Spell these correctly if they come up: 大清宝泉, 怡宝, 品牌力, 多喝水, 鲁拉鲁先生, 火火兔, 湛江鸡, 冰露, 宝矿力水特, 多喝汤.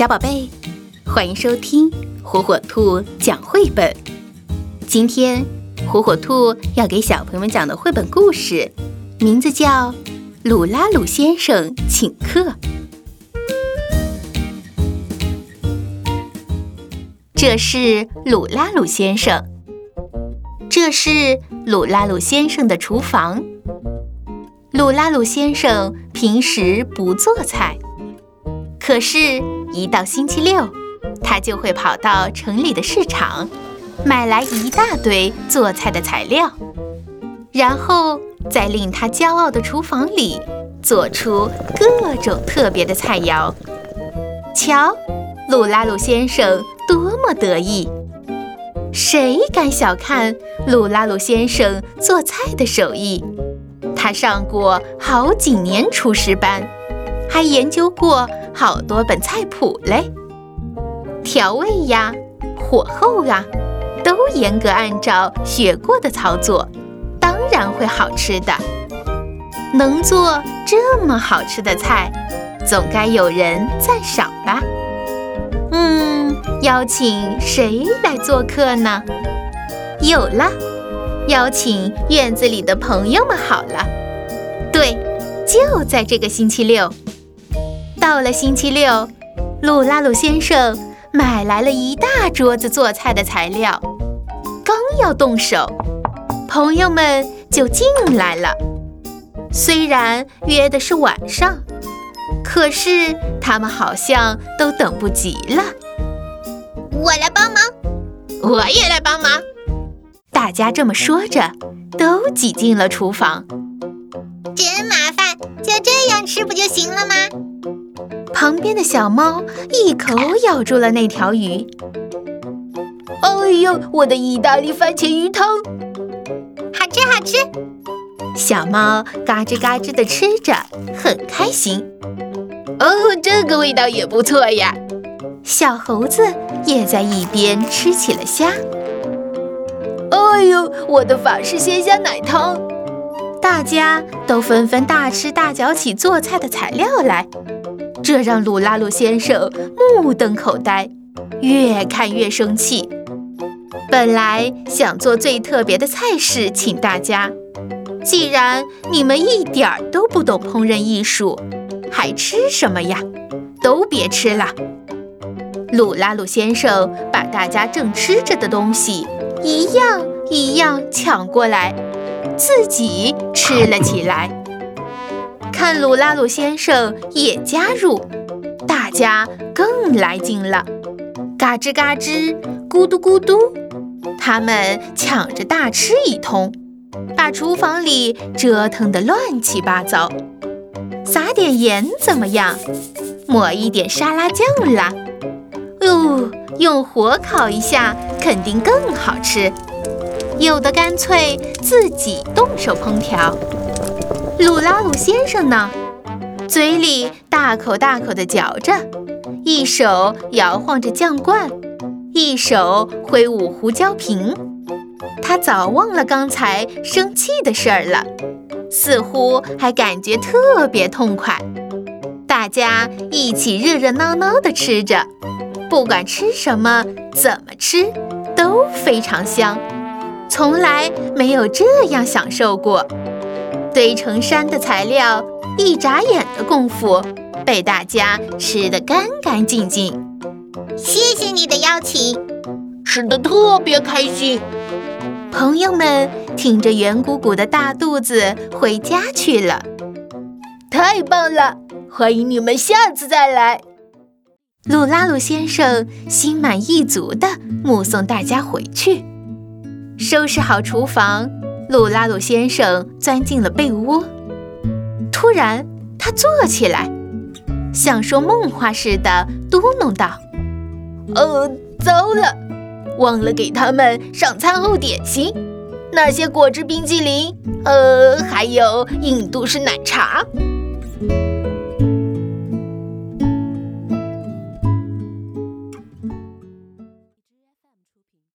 小宝贝，欢迎收听火火兔讲绘本。今天火火兔要给小朋友们讲的绘本故事名字叫《鲁拉鲁先生请客》。这是鲁拉鲁先生的厨房。鲁拉鲁先生平时不做菜，可是一到星期六，他就会跑到城里的市场，买来一大堆做菜的材料，然后在令他骄傲的厨房里做出各种特别的菜肴。瞧，鲁拉鲁先生多么得意！谁敢小看鲁拉鲁先生做菜的手艺？他上过好几年厨师班，还研究过好多本菜谱嘞，调味呀，火候啊，都严格按照学过的操作，当然会好吃的。能做这么好吃的菜，总该有人赞赏吧？邀请谁来做客呢？有了，邀请院子里的朋友们好了。对，就在这个星期六。到了星期六，鲁拉鲁先生买来了一大桌子做菜的材料，刚要动手，朋友们就进来了。虽然约的是晚上，可是他们好像都等不及了。我来帮忙，我也来帮忙。大家这么说着，都挤进了厨房。真麻烦，就这样吃不就行了吗？旁边的小猫一口咬住了那条鱼。哎呦，我的意大利番茄鱼汤，好吃好吃！小猫嘎吱嘎吱地吃着，很开心。哦，这个味道也不错呀！小猴子也在一边吃起了虾。哎呦，我的法式鲜虾奶汤！大家都纷纷大吃大嚼起做菜的材料来。这让鲁拉鲁先生目瞪口呆，越看越生气。本来想做最特别的菜式请大家，既然你们一点儿都不懂烹饪艺术，还吃什么呀？都别吃了！鲁拉鲁先生把大家正吃着的东西一样一样抢过来，自己吃了起来。看鲁拉鲁先生也加入，大家更来劲了。嘎吱嘎吱，咕嘟咕嘟，他们抢着大吃一通，把厨房里折腾得乱七八糟。撒点盐怎么样？抹一点沙拉酱啦。哦，用火烤一下肯定更好吃。有的干脆自己动手烹调。鲁拉鲁先生呢，嘴里大口大口地嚼着，一手摇晃着酱罐，一手挥舞胡椒瓶。他早忘了刚才生气的事儿了，似乎还感觉特别痛快。大家一起热热闹闹地吃着，不管吃什么怎么吃都非常香，从来没有这样享受过。堆成山的材料，一眨眼的功夫被大家吃得干干净净。谢谢你的邀请，吃得特别开心。朋友们挺着圆鼓鼓的大肚子回家去了。太棒了，欢迎你们下次再来。鲁拉鲁先生心满意足地目送大家回去。收拾好厨房，鲁拉鲁先生钻进了被窝。突然他坐起来，像说梦话似的嘟哝道：糟了，忘了给他们上餐后点心，那些果汁冰激凌还有印度式奶茶。